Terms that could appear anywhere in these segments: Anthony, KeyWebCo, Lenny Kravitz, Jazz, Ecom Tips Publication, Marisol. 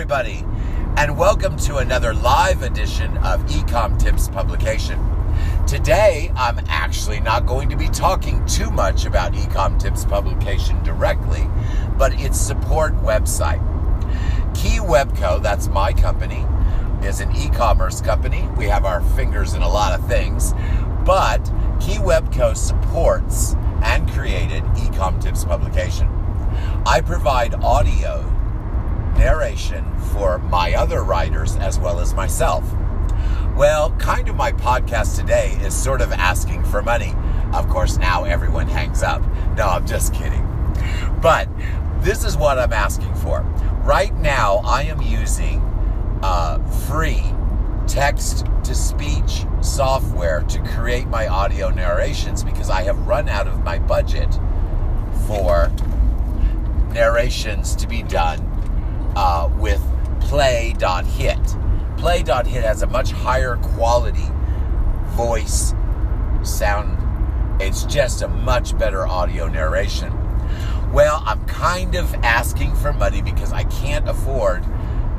everybody, and welcome to another live edition of Ecom Tips Publication. Today, I'm actually not going to be talking too much about Ecom Tips Publication directly, but its support website. KeyWebCo, that's my company, is an e-commerce company. We have our fingers in a lot of things, but KeyWebCo supports and created Ecom Tips Publication. I provide audio narration for my other writers as well as myself. Well, kind of my podcast today is sort of asking for money. Of course, now everyone hangs up. No, I'm just kidding. But this is what I'm asking for. Right now, I am using free text-to-speech software to create my audio narrations because I have run out of my budget for narrations to be done with Play.hit. Play.hit has a much higher quality voice sound. It's just a much better audio narration. Well, I'm kind of asking for money because I can't afford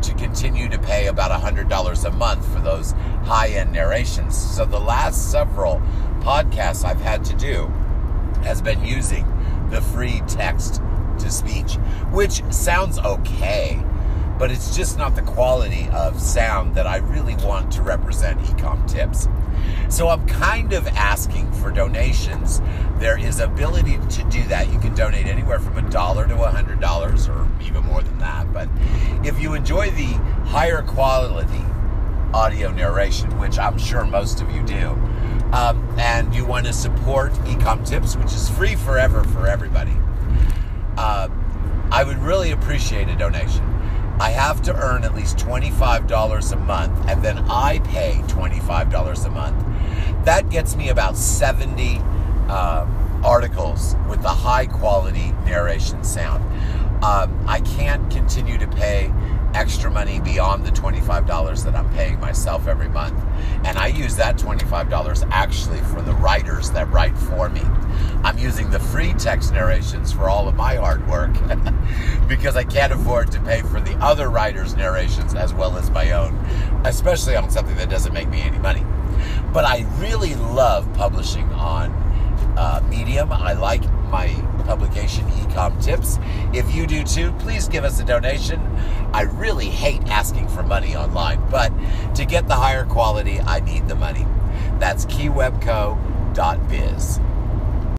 to continue to pay about $100 a month for those high-end narrations. So the last several podcasts I've had to do has been using the free text-to-speech, which sounds okay, but it's just not the quality of sound that I really want to represent Ecom Tips. So I'm kind of asking for donations. There is ability to do that. You can donate anywhere from $1 to $100 or even more than that. But if you enjoy the higher quality audio narration, which I'm sure most of you do, and you want to support Ecom Tips, which is free forever for everybody, I would really appreciate a donation. I have to earn at least $25 a month, and then I pay $25 a month. That gets me about 70 articles with the high-quality narration sound. I can't continue to pay extra money beyond the $25 that I'm paying myself every month. And I use that $25 actually for the writers that write for me. I'm using the free text narrations for all of my hard work because I can't afford to pay for the other writers' narrations as well as my own, especially on something that doesn't make me any money. But I really love publishing on Medium. I like my publication, Ecom Tips. If you do too, please give us a donation. I really hate asking for money online, but to get the higher quality, I need the money. That's keywebco.biz.